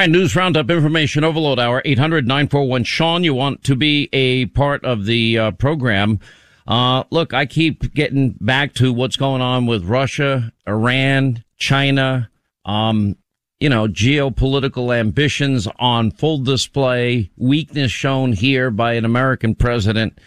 Hi, News Roundup Information Overload Hour, 800-941-SEAN. You want to be a part of the program. Look, I keep getting back to what's going on with Russia, Iran, China, geopolitical ambitions on full display, weakness shown here by an American president.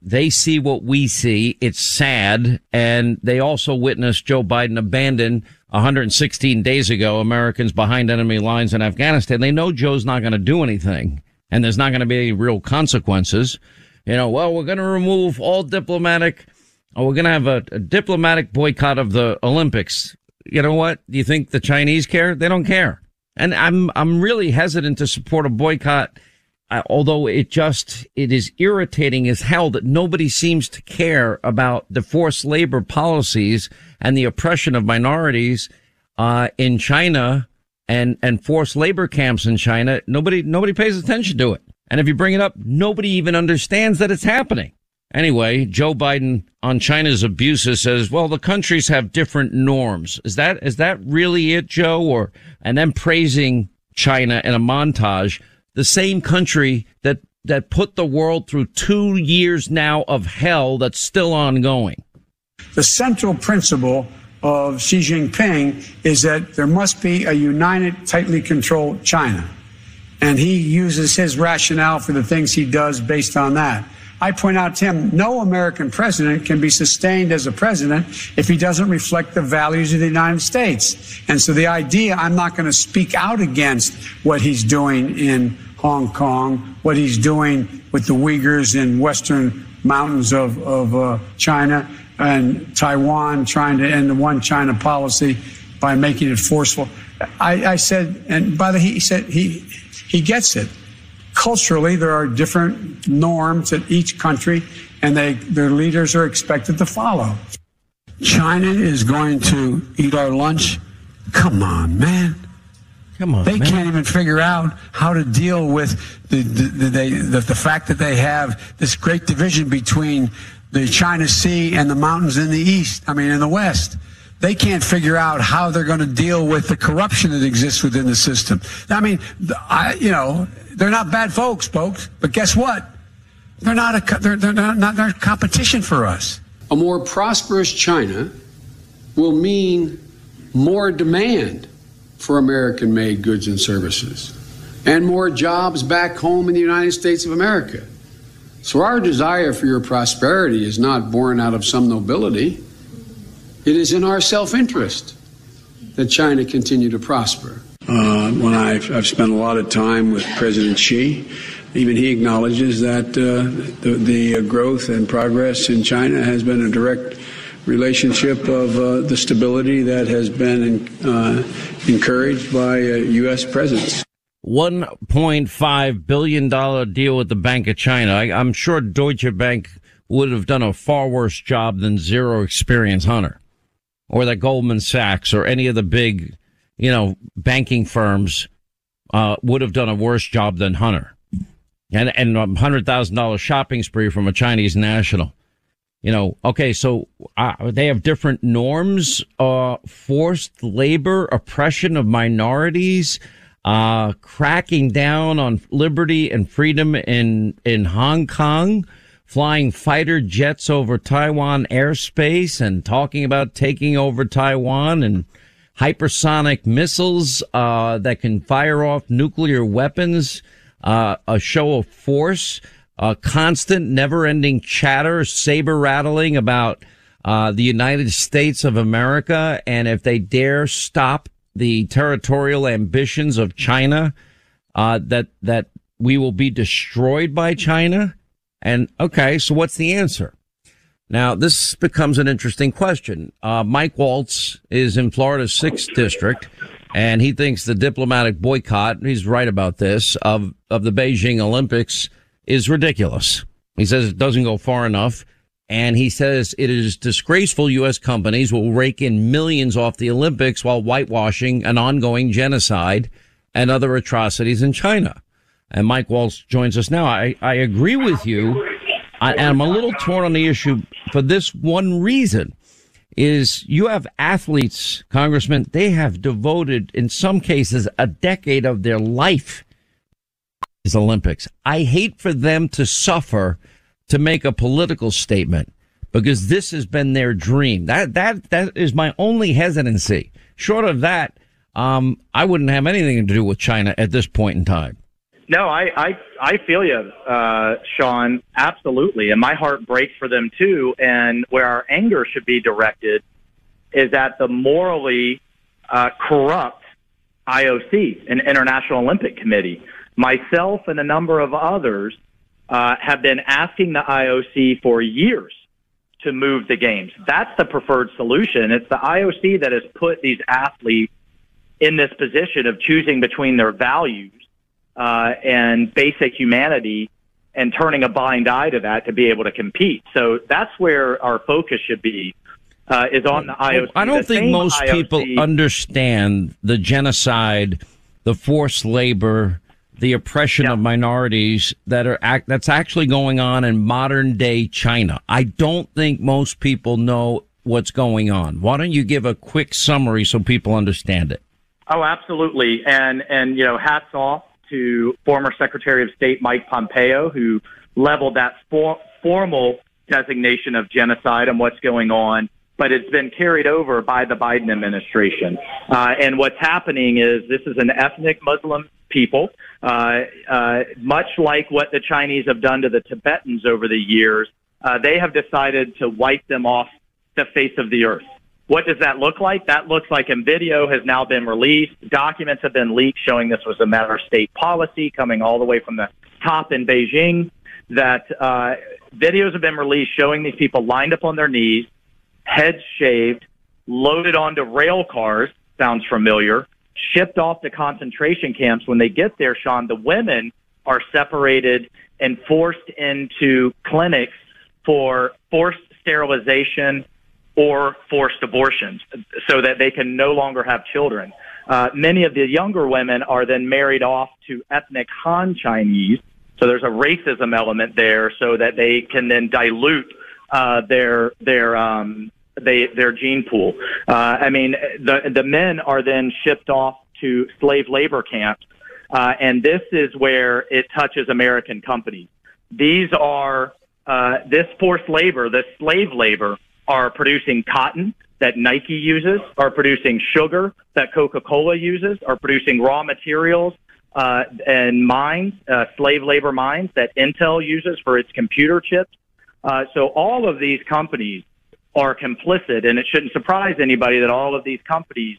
They see what we see. It's sad. And they also witnessed Joe Biden abandon 116 days ago Americans behind enemy lines in Afghanistan. They know Joe's not going to do anything and there's not going to be any real consequences. We're going to remove all diplomatic, or we're going to have a diplomatic boycott of the Olympics. You know what? Do you think the Chinese care? They don't care. And I'm really hesitant to support a boycott, although it is irritating as hell that nobody seems to care about the forced labor policies and the oppression of minorities, in China and forced labor camps in China. Nobody pays attention to it. And if you bring it up, nobody even understands that it's happening. Anyway, Joe Biden on China's abuses says, well, the countries have different norms. Is that really it, Joe? And then praising China in a montage, the same country that put the world through 2 years now of hell that's still ongoing. The central principle of Xi Jinping is that there must be a united, tightly controlled China. And he uses his rationale for the things he does based on that. I point out to him, no American president can be sustained as a president if he doesn't reflect the values of the United States. And so the idea, I'm not going to speak out against what he's doing in Hong Kong, what he's doing with the Uyghurs in western mountains of China and Taiwan, trying to end the one China policy by making it forceful. I said, and by the way, he said he gets it. Culturally, there are different norms at each country, and their leaders are expected to follow. China is going to eat our lunch? Come on, man. Come on, They can't even figure out how to deal with the fact that they have this great division between the China Sea and the mountains in the west. They can't figure out how they're going to deal with the corruption that exists within the system. They're not bad folks, but guess what? They're not a competition for us. A more prosperous China will mean more demand for American-made goods and services, and more jobs back home in the United States of America. So our desire for your prosperity is not born out of some nobility. It is in our self-interest that China continue to prosper. When I've spent a lot of time with President Xi, even he acknowledges that the growth and progress in China has been a direct relationship of the stability that has been encouraged by U.S. presence. $1.5 billion deal with the Bank of China. I'm sure Deutsche Bank would have done a far worse job than zero experience Hunter, or that Goldman Sachs or any of the big, banking firms would have done a worse job than Hunter, and a $100,000 shopping spree from a Chinese national. So they have different norms, forced labor, oppression of minorities, cracking down on liberty and freedom in Hong Kong, flying fighter jets over Taiwan airspace and talking about taking over Taiwan, and hypersonic missiles that can fire off nuclear weapons, a show of force, constant, never-ending chatter, saber-rattling about the United States of America, and if they dare stop the territorial ambitions of China, that we will be destroyed by China. And, okay, so what's the answer? Now, this becomes an interesting question. Mike Waltz is in Florida's 6th District, and he thinks the diplomatic boycott, he's right about this, of the Beijing Olympics is ridiculous. He says it doesn't go far enough, and he says it is disgraceful U.S. companies will rake in millions off the Olympics while whitewashing an ongoing genocide and other atrocities in China. And Mike Waltz joins us now. I agree with you, and I'm a little torn on the issue for this one reason. is you have athletes, Congressman, they have devoted, in some cases, a decade of their life to these Olympics. I hate for them to suffer to make a political statement because this has been their dream. That is my only hesitancy. Short of that, I wouldn't have anything to do with China at this point in time. No, I feel you, Sean, absolutely. And my heart breaks for them, too. And where our anger should be directed is at the morally corrupt IOC, an International Olympic Committee. Myself and a number of others have been asking the IOC for years to move the games. That's the preferred solution. It's the IOC that has put these athletes in this position of choosing between their values and basic humanity and turning a blind eye to that to be able to compete. So that's where our focus should be, is on the IOC. I don't think most people understand the genocide, the forced labor, the oppression of minorities that's actually going on in modern day China. I don't think most people know what's going on. Why don't you give a quick summary so people understand it? Oh, absolutely. And you know, hats off to former Secretary of State Mike Pompeo, who leveled that formal designation of genocide and what's going on, but it's been carried over by the Biden administration. And what's happening is this is an ethnic Muslim people, much like what the Chinese have done to the Tibetans over the years. They have decided to wipe them off the face of the earth. What does that look like? That looks like, and video has now been released. Documents have been leaked showing this was a matter of state policy coming all the way from the top in Beijing, that videos have been released showing these people lined up on their knees, heads shaved, loaded onto rail cars, sounds familiar, shipped off to concentration camps. When they get there, Sean, the women are separated and forced into clinics for forced sterilization or forced abortions so that they can no longer have children. Many of the younger women are then married off to ethnic Han Chinese, so there's a racism element there so that they can then dilute their gene pool. I mean, the men are then shipped off to slave labor camps, and this is where it touches American companies. These are this forced labor, this slave labor, are producing cotton that Nike uses, are producing sugar that Coca-Cola uses, are producing raw materials and mines, slave labor mines that Intel uses for its computer chips. So all of these companies are complicit, and it shouldn't surprise anybody that all of these companies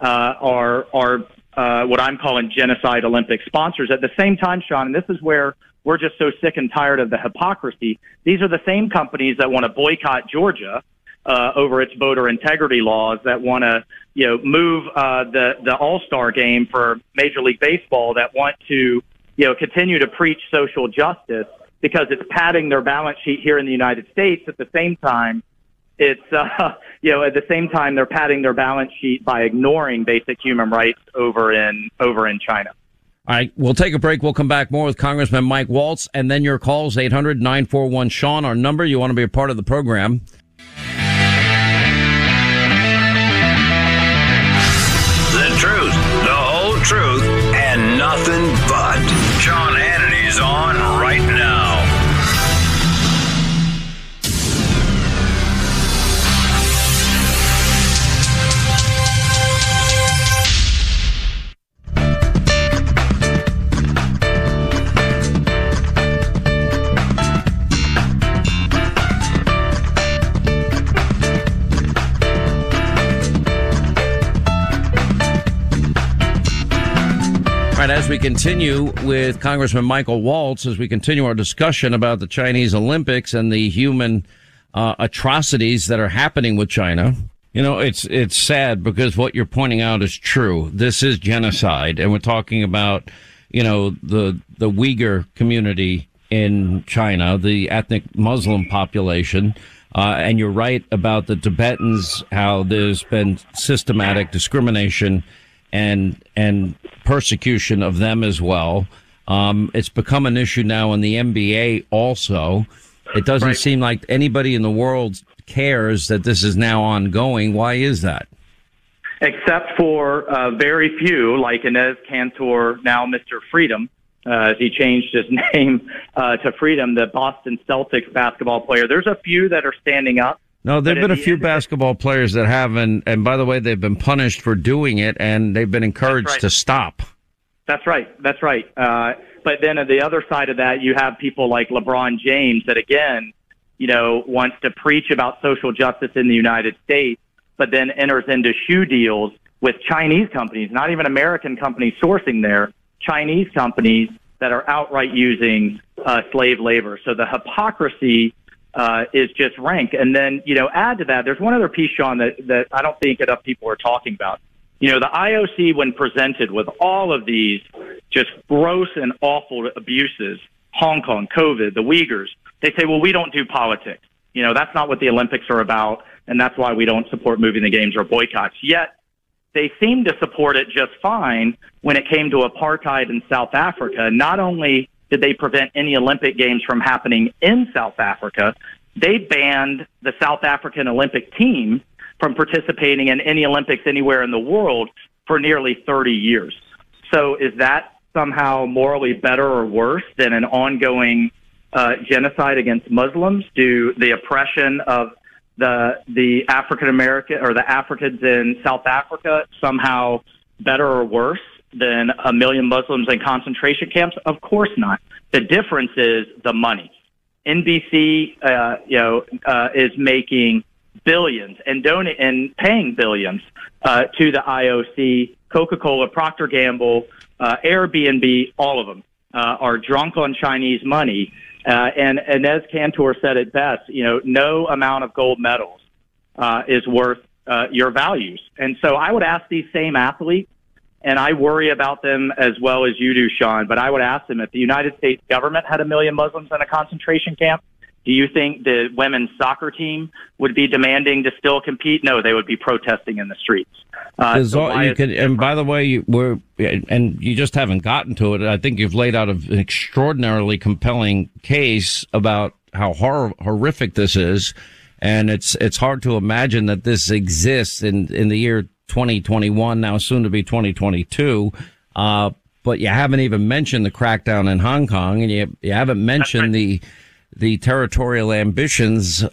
are what I'm calling genocide Olympic sponsors. At the same time, Sean, and this is where we're just so sick and tired of the hypocrisy. These are the same companies that want to boycott Georgia over its voter integrity laws, that want to, you know, move the All-Star game for Major League Baseball, that want to, you know, continue to preach social justice because it's padding their balance sheet here in the United States. At the same time, they're padding their balance sheet by ignoring basic human rights over in China. All right, we'll take a break. We'll come back more with Congressman Mike Waltz, and then your calls, 800-941-SEAN, our number. You want to be a part of the program. The truth, the whole truth, and nothing but. Sean Hannity's on right now. And as we continue with Congressman Michael Waltz, as we continue our discussion about the Chinese Olympics and the human atrocities that are happening with China, you know, it's sad because what you're pointing out is true. This is genocide. And we're talking about, you know, the Uyghur community in China, the ethnic Muslim population. And you're right about the Tibetans, how there's been systematic discrimination and persecution of them as well. It's become an issue now in the NBA also. It doesn't seem like anybody in the world cares that this is now ongoing. Why is that? Except for very few, like Enes Kanter, now Mr. Freedom. He changed his name to Freedom, the Boston Celtics basketball player. There's a few that are standing up. No, there have been a few basketball players that haven't, and by the way, they've been punished for doing it, and they've been encouraged to stop. That's right. That's right. But then on the other side of that, you have people like LeBron James that, again, you know, wants to preach about social justice in the United States, but then enters into shoe deals with Chinese companies, not even American companies sourcing there, Chinese companies that are outright using slave labor. So the hypocrisy is just rank. And then, you know, add to that, there's one other piece, Sean, that I don't think enough people are talking about. You know, the IOC, when presented with all of these just gross and awful abuses, Hong Kong, COVID, the Uyghurs, they say, well, we don't do politics. You know, that's not what the Olympics are about, and that's why we don't support moving the games or boycotts. Yet they seemed to support it just fine when it came to apartheid in South Africa. Not only did they prevent any Olympic Games from happening in South Africa, they banned the South African Olympic team from participating in any Olympics anywhere in the world for nearly 30 years. So is that somehow morally better or worse than an ongoing genocide against Muslims? Do the oppression of the African American or the Africans in South Africa somehow better or worse than a million Muslims in concentration camps? Of course not. The difference is the money. NBC, is making billions and paying billions to the IOC. Coca-Cola, Procter Gamble, Airbnb, all of them are drunk on Chinese money. And Enes Kanter said it best, you know, no amount of gold medals is worth your values. And so I would ask these same athletes, and I worry about them as well as you do, Sean, but I would ask them, if the United States government had a million Muslims in a concentration camp, do you think the women's soccer team would be demanding to still compete? No, they would be protesting in the streets. By the way, you just haven't gotten to it. I think you've laid out an extraordinarily compelling case about how horrific this is, and it's hard to imagine that this exists in the year 2021, now soon to be 2022. But you haven't even mentioned the crackdown in Hong Kong, and you haven't mentioned the territorial ambitions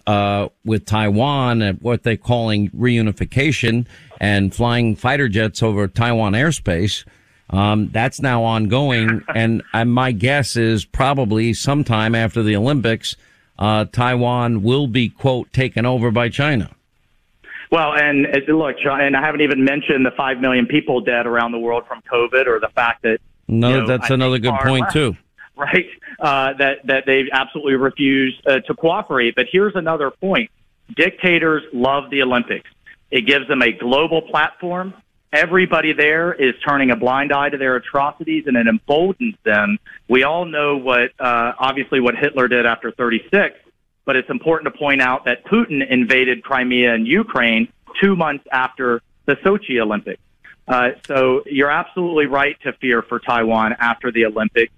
with Taiwan and what they're calling reunification and flying fighter jets over Taiwan airspace. That's now ongoing, and my guess is probably sometime after the Olympics, Taiwan will be, quote, taken over by China. Well, and look, and I haven't even mentioned the 5 million people dead around the world from COVID, or the fact that... No, that's another good point, too. Right, that they absolutely refuse to cooperate. But here's another point. Dictators love the Olympics. It gives them a global platform. Everybody there is turning a blind eye to their atrocities, and it emboldens them. We all know what Hitler did after 1936, but it's important to point out that Putin invaded Crimea and Ukraine 2 months after the Sochi Olympics. So you're absolutely right to fear for Taiwan after the Olympics.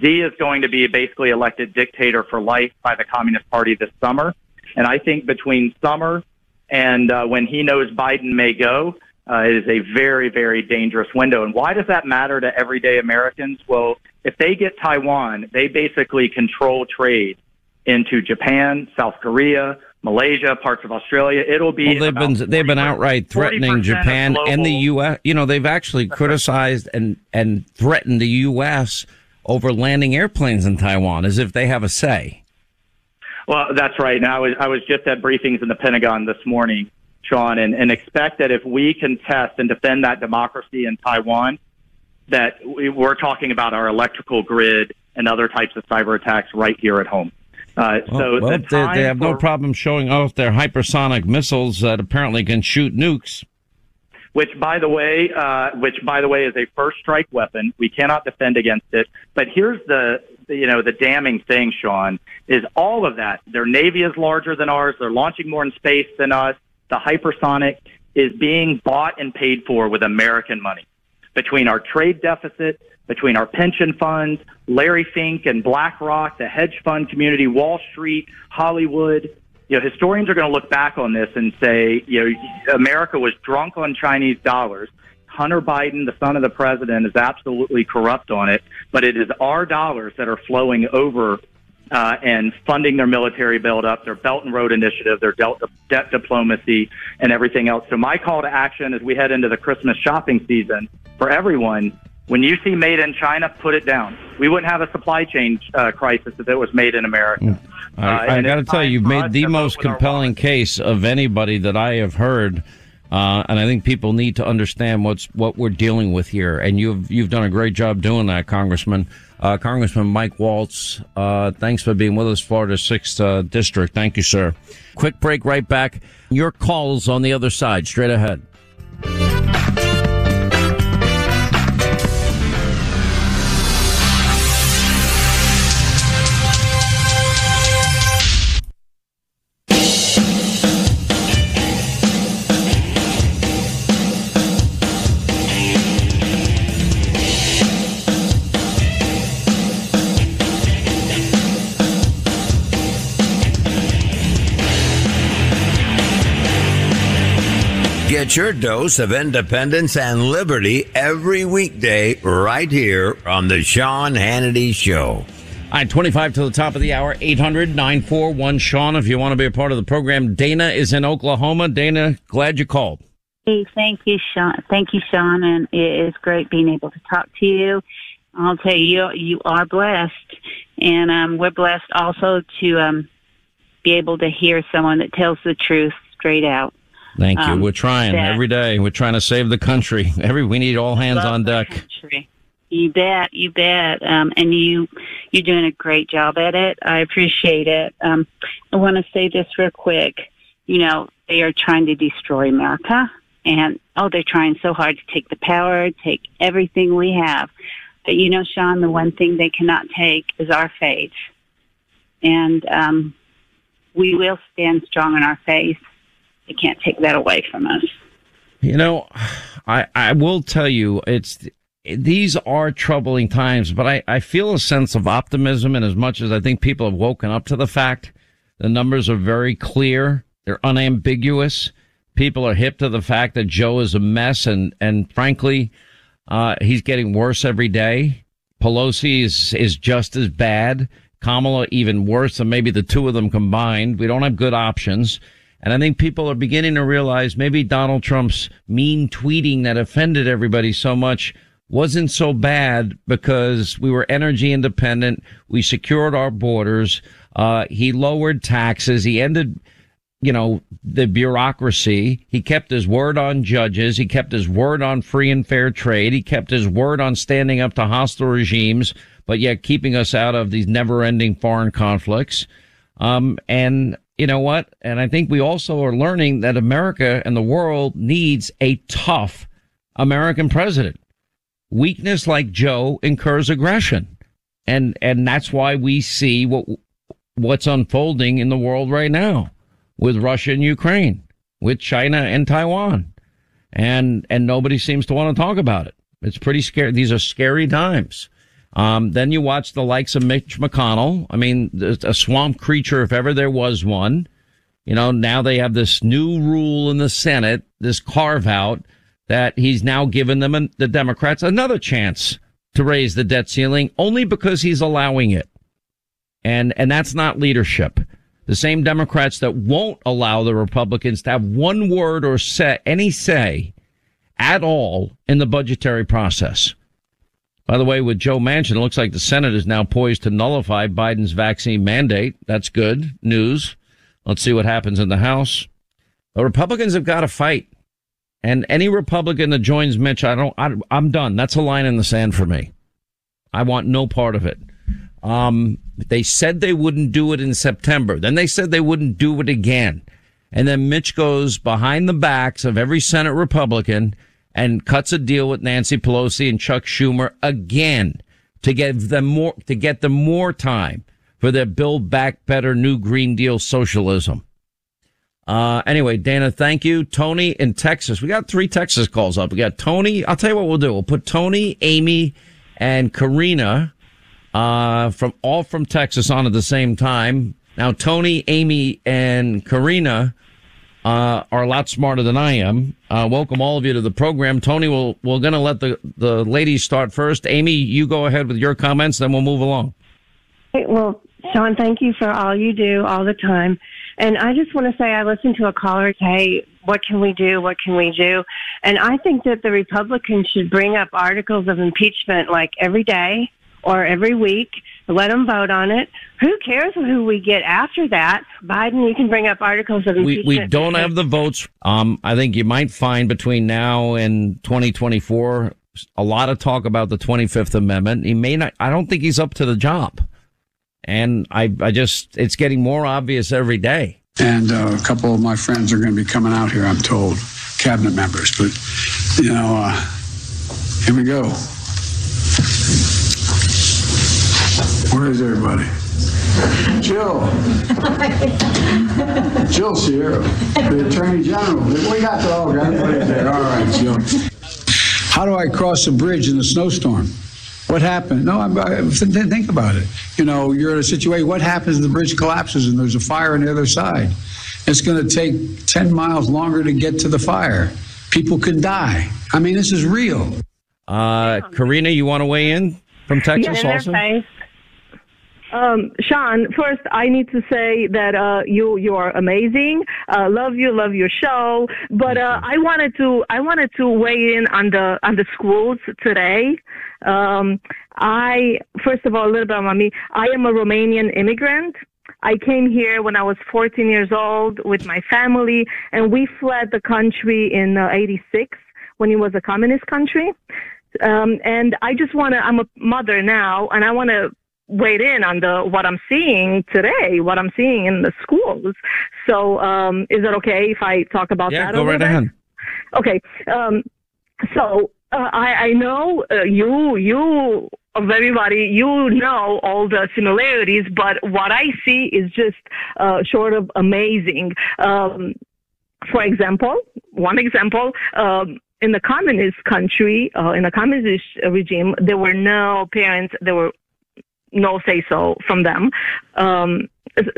Xi is going to be basically elected dictator for life by the Communist Party this summer. And I think between summer and when he knows Biden may go, it is a very, very dangerous window. And why does that matter to everyday Americans? Well, if they get Taiwan, they basically control trade into Japan, South Korea, Malaysia, parts of Australia. It'll be they've been outright threatening Japan and the U.S. You know, they've actually criticized and threatened the U.S. over landing airplanes in Taiwan, as if they have a say. Well, that's right. Now, I was just at briefings in the Pentagon this morning, Sean, and expect that if we contest and defend that democracy in Taiwan, that we're talking about our electrical grid and other types of cyber attacks right here at home. They have no problem showing off their hypersonic missiles that apparently can shoot nukes. Which, by the way, is a first strike weapon. We cannot defend against it. But here's the damning thing, Sean, is all of that. Their Navy is larger than ours. They're launching more in space than us. The hypersonic is being bought and paid for with American money. Between our trade deficit, between our pension funds, Larry Fink and BlackRock, the hedge fund community, Wall Street, Hollywood, you know, historians are going to look back on this and say, you know, America was drunk on Chinese dollars. Hunter Biden, the son of the president, is absolutely corrupt on it. But it is our dollars that are flowing over and funding their military buildup, their Belt and Road Initiative, their debt diplomacy, and everything else. So my call to action as we head into the Christmas shopping season for everyone, when you see made in China, put it down. We wouldn't have a supply chain crisis if it was made in America. I got to tell you, you've made the most compelling case of anybody that I have heard. And I think people need to understand what we're dealing with here. And you've done a great job doing that, Congressman. Congressman Mike Waltz, thanks for being with us, Florida's 6th District. Thank you, sir. Quick break, right back. Your calls on the other side, straight ahead. Get your dose of independence and liberty every weekday right here on the Sean Hannity Show. All right, 25 to the top of the hour, 800-941-SEAN if you want to be a part of the program. Dana is in Oklahoma. Dana, glad you called. Hey, thank you, Sean. Thank you, Sean, and it is great being able to talk to you. I'll tell you, you are blessed, and we're blessed also to be able to hear someone that tells the truth straight out. Thank you. We're trying every day. We're trying to save the country. We need all hands on deck. You bet. You bet. And you're doing a great job at it. I appreciate it. I want to say this real quick. You know, they are trying to destroy America. And, they're trying so hard to take the power, take everything we have. But, you know, Sean, the one thing they cannot take is our faith. And we will stand strong in our faith. They can't take that away from us. You know, I will tell you, these are troubling times, but I feel a sense of optimism. And as much as I think people have woken up to the fact, the numbers are very clear. They're unambiguous. People are hip to the fact that Joe is a mess. And frankly, he's getting worse every day. Pelosi is just as bad. Kamala even worse than maybe the two of them combined. We don't have good options. And I think people are beginning to realize maybe Donald Trump's mean tweeting that offended everybody so much wasn't so bad because we were energy independent. We secured our borders. He lowered taxes. He ended, you know, the bureaucracy. He kept his word on judges. He kept his word on free and fair trade. He kept his word on standing up to hostile regimes, but yet keeping us out of these never ending foreign conflicts. And you know what? And I think we also are learning that America and the world needs a tough American president. Weakness like Joe incurs aggression. And that's why we see what's unfolding in the world right now with Russia and Ukraine, with China and Taiwan. And nobody seems to want to talk about it. It's pretty scary. These are scary times. Then you watch the likes of Mitch McConnell. I mean, a swamp creature, if ever there was one. You know, now they have this new rule in the Senate, this carve out that he's now given them and the Democrats another chance to raise the debt ceiling only because he's allowing it. And that's not leadership. The same Democrats that won't allow the Republicans to have one word or any say at all in the budgetary process. By the way, with Joe Manchin, it looks like the Senate is now poised to nullify Biden's vaccine mandate. That's good news. Let's see what happens in the House. The Republicans have got to fight. And any Republican that joins Mitch, I'm done. That's a line in the sand for me. I want no part of it. They said they wouldn't do it in September. Then they said they wouldn't do it again. And then Mitch goes behind the backs of every Senate Republican and cuts a deal with Nancy Pelosi and Chuck Schumer again to give them more, to get them more time for their Build Back Better New Green Deal socialism. Anyway, Dana, thank you. Tony in Texas. We got three Texas calls up. We got Tony. I'll tell you what we'll do. We'll put Tony, Amy, and Karina, all from Texas on at the same time. Now, Tony, Amy, and Karina are a lot smarter than I am. Welcome all of you to the program. Tony, we're going to let the ladies start first. Amy, you go ahead with your comments, then we'll move along. Hey, well, Sean, thank you for all you do all the time. And I just want to say I listened to a caller say, what can we do? What can we do? And I think that the Republicans should bring up articles of impeachment like every day or every week. Let them vote on it. Who cares who we get after that? Biden, you can bring up articles of impeachment. We don't have the votes. I think you might find between now and 2024 a lot of talk about the 25th Amendment. He may not. I don't think he's up to the job. And I just, it's getting more obvious every day. And a couple of my friends are going to be coming out here, I'm told, cabinet members. But, you know, here we go. Where is everybody? Jill. Jill's here, the Attorney General. We got the whole guy. All right, Jill. How do I cross a bridge in a snowstorm? What happened? No, think about it. You know, you're in a situation, what happens if the bridge collapses and there's a fire on the other side? It's going to take 10 miles longer to get to the fire. People could die. I mean, this is real. Karina, you want to weigh in from Texas also? Sean, first, I need to say that you are amazing. Love your show. But I wanted to weigh in on the schools today. I first of all, a little bit about me. I am a Romanian immigrant. I came here when I was 14 years old with my family, and we fled the country in '86 when it was a communist country. And I just want to. I'm a mother now, and I want to weigh in on what I'm seeing today, what I'm seeing in the schools. So, is it okay if I talk about that? Yeah, go right ahead. Okay. I know you of everybody, you know all the similarities, but what I see is just short of amazing. For example, in the communist country, in the communist regime, there were no parents. There were no say-so from them.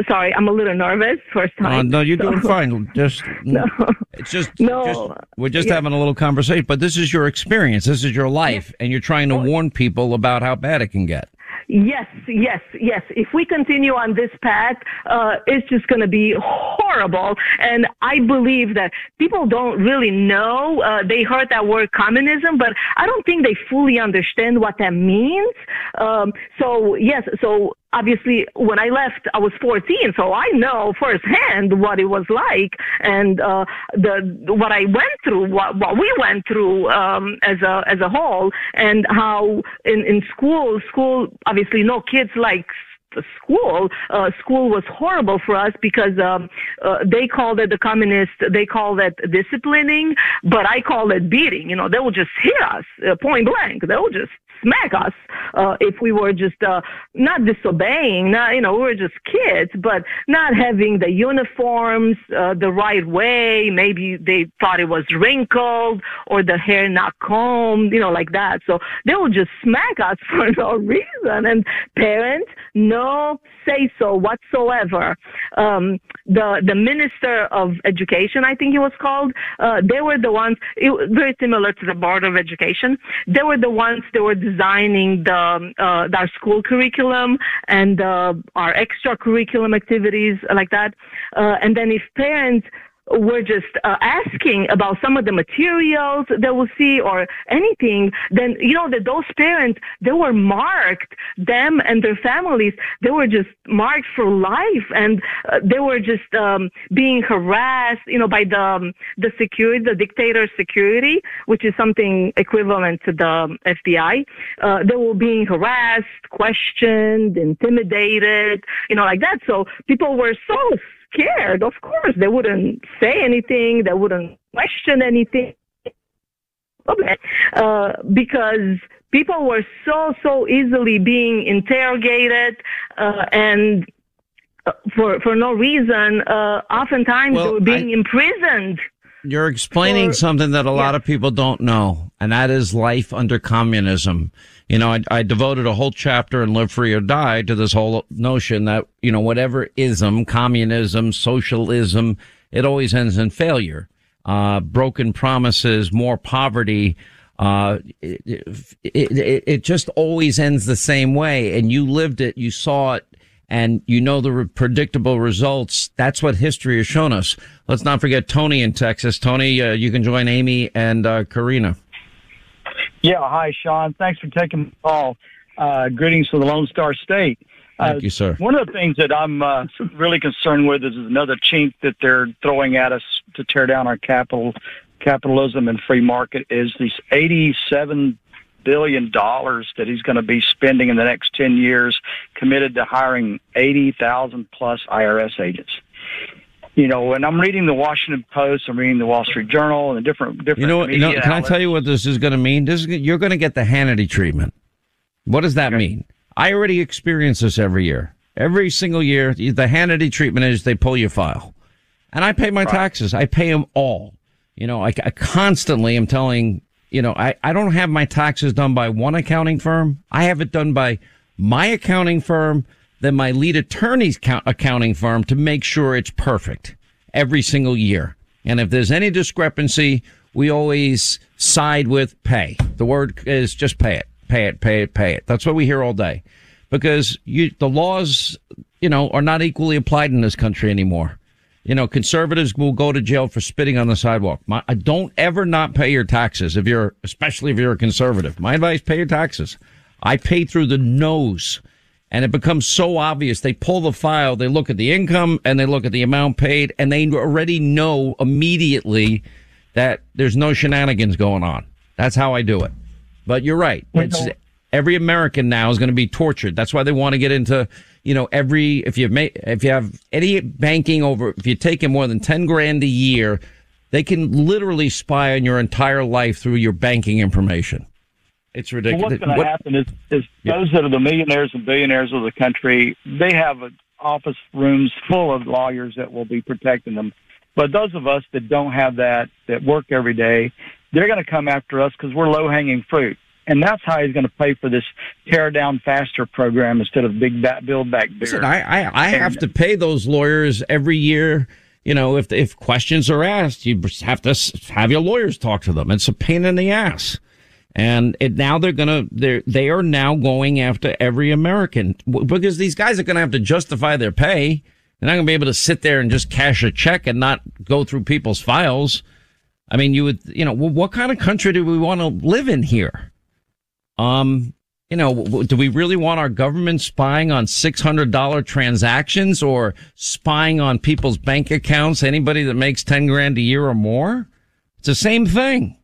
Sorry, I'm a little nervous first time. No, you're doing fine. Just no. It's just no. We're just having a little conversation. But this is your experience. This is your life, and you're trying to warn people about how bad it can get. Yes. If we continue on this path, it's just going to be horrible. And I believe that people don't really know. They heard that word communism, but I don't think they fully understand what that means. So obviously when I left, I was 14, so I know firsthand what it was like and what I went through, what we went through as a whole, and how in school, obviously no kids like school. School was horrible for us because they called it they called it disciplining, but I call it beating. You know, they would just hit us point blank. They would just smack us if we were just not disobeying. We were just kids, but not having the uniforms the right way. Maybe they thought it was wrinkled or the hair not combed, like that. So they would just smack us for no reason. And parents, no say-so whatsoever. The Minister of Education, I think he was called, they were the ones, very similar to the Board of Education, they were the ones that were designing our school curriculum and our extracurriculum activities like that. And then if parents were just asking about some of the materials that we'll see or anything, then you know that those parents, they were marked, them and their families, they were just marked for life, and they were just being harassed, by the security, the dictator security, which is something equivalent to the FBI. They were being harassed, questioned, intimidated, like that. So people were so scared, of course. They wouldn't say anything. They wouldn't question anything. Because people were so easily being interrogated and for no reason. Oftentimes they were being imprisoned. You're explaining something that a lot of people don't know, and that is life under communism. You know, I devoted a whole chapter in Live Free or Die to this whole notion that, you know, whatever ism, communism, socialism, it always ends in failure. Broken promises, more poverty. It just always ends the same way. And you lived it, you saw it, and you know the predictable results. That's what history has shown us. Let's not forget Tony in Texas. Tony, you can join Amy and Karina. Yeah, hi, Sean. Thanks for taking the call. Greetings from the Lone Star State. Thank you, sir. One of the things that I'm really concerned with is another chink that they're throwing at us to tear down our capitalism and free market is these $87 billion that he's going to be spending in the next 10 years committed to hiring 80,000 plus IRS agents. You know, when I'm reading the Washington Post, I'm reading the Wall Street Journal and the different media can outlets. I tell you what this is going to mean? You're going to get the Hannity treatment. What does that mean? I already experience this every year. Every single year, the Hannity treatment is they pull your file. And I pay my taxes. I pay them all. You know, I constantly am telling, you know, I don't have my taxes done by one accounting firm. I have it done by my accounting firm, then my lead attorney's accounting firm to make sure it's perfect every single year. And if there's any discrepancy, we always side with pay. The word is just pay it. Pay it, pay it, pay it. That's what we hear all day, because the laws, you know, are not equally applied in this country anymore. You know, conservatives will go to jail for spitting on the sidewalk. Don't ever not pay your taxes especially if you're a conservative. My advice, pay your taxes. I pay through the nose, and it becomes so obvious. They pull the file, they look at the income, and they look at the amount paid, and they already know immediately that there's no shenanigans going on. That's how I do it. But you're right. Every American now is going to be tortured. That's why they want to get into, you know, if you have any banking if you take in more than $10,000 a year, they can literally spy on your entire life through your banking information. It's ridiculous. Well, what's going to happen is those that are the millionaires and billionaires of the country, they have office rooms full of lawyers that will be protecting them. But those of us that don't have that work every day, they're going to come after us because we're low-hanging fruit. And that's how he's going to pay for this tear down faster program instead of build back bigger. Listen, I have to pay those lawyers every year. You know, if questions are asked, you have to have your lawyers talk to them. It's a pain in the ass. And now they are now going after every American, because these guys are going to have to justify their pay. They're not going to be able to sit there and just cash a check and not go through people's files. I mean, what kind of country do we want to live in here? You know, do we really want our government spying on $600 transactions or spying on people's bank accounts? Anybody that makes $10,000 a year or more? It's the same thing.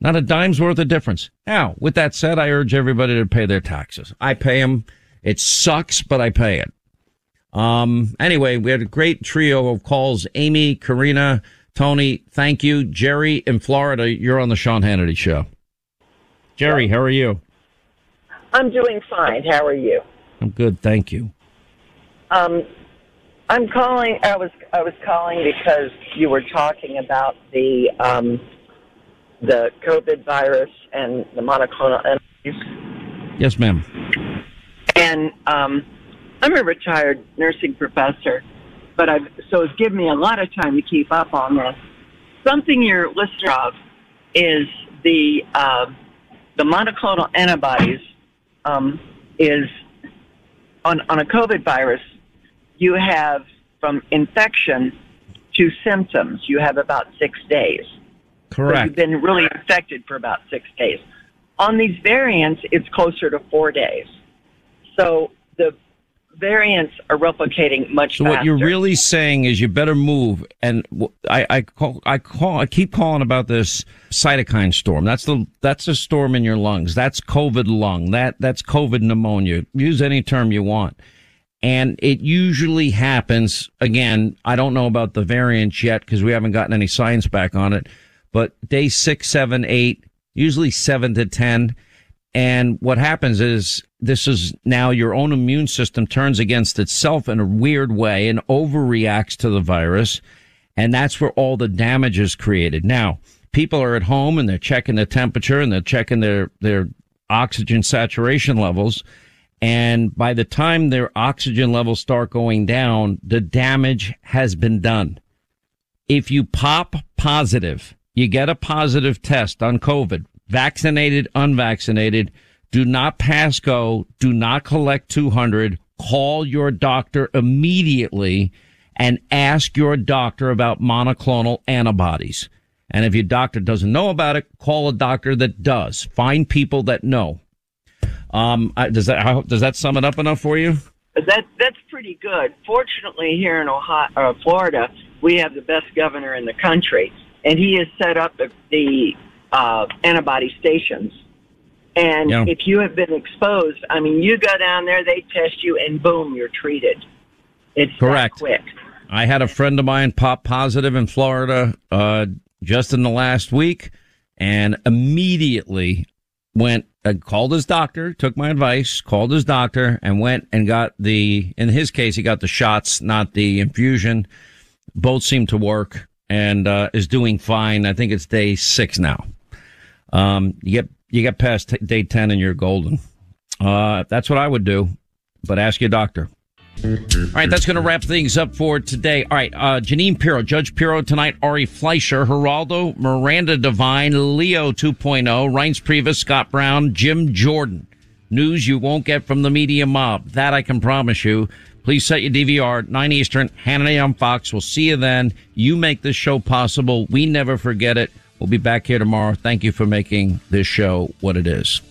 Not a dime's worth of difference. Now, with that said, I urge everybody to pay their taxes. I pay them. It sucks, but I pay it. Anyway, we had a great trio of calls. Amy, Karina, Tony, thank you. Jerry in Florida, you're on the Sean Hannity Show. Jerry, how are you? I'm doing fine. How are you? I'm good, thank you. I'm calling. I was calling because you were talking about the COVID virus and the monoclonal antibodies. Yes, ma'am. And I'm a retired nursing professor, so it's given me a lot of time to keep up on this. Something you're listening of is the monoclonal antibodies is on a COVID virus. You have from infection to symptoms, you have about 6 days. Correct. So you've been really infected for about 6 days. On these variants, it's closer to 4 days. So the variants are replicating much faster. So what you're really saying is you better move. And I keep calling about this cytokine storm. That's a storm in your lungs. That's COVID lung. That's COVID pneumonia. Use any term you want. And it usually happens. Again, I don't know about the variants yet because we haven't gotten any science back on it. But day 6, 7, 8, usually 7 to 10. And what happens is this is now your own immune system turns against itself in a weird way and overreacts to the virus. And that's where all the damage is created. Now, people are at home and they're checking their temperature and they're checking their oxygen saturation levels. And by the time their oxygen levels start going down, the damage has been done. If you pop positive, you get a positive test on COVID, vaccinated, unvaccinated, do not pass go, do not collect $200, call your doctor immediately and ask your doctor about monoclonal antibodies. And if your doctor doesn't know about it, call a doctor that does. Find people that know. Does that sum it up enough for you? That's pretty good. Fortunately, here in Florida, we have the best governor in the country, and he has set up the antibody stations. And yeah. If you have been exposed, I mean, you go down there, they test you, and boom, you're treated. It's correct. That quick. I had a friend of mine pop positive in Florida just in the last week, and immediately went. Called his doctor, took my advice, called his doctor, and went and got in his case, he got the shots, not the infusion. Both seem to work and is doing fine. I think it's day 6 now. You get past day 10 and you're golden. That's what I would do, but ask your doctor. All right, that's going to wrap things up for today. All right, Janine Pirro, Judge Pirro tonight, Ari Fleischer, Geraldo, Miranda Devine, Leo 2.0, Reince Priebus, Scott Brown, Jim Jordan. News you won't get from the media mob. That I can promise you. Please set your DVR, 9 Eastern, Hannity on Fox. We'll see you then. You make this show possible. We never forget it. We'll be back here tomorrow. Thank you for making this show what it is.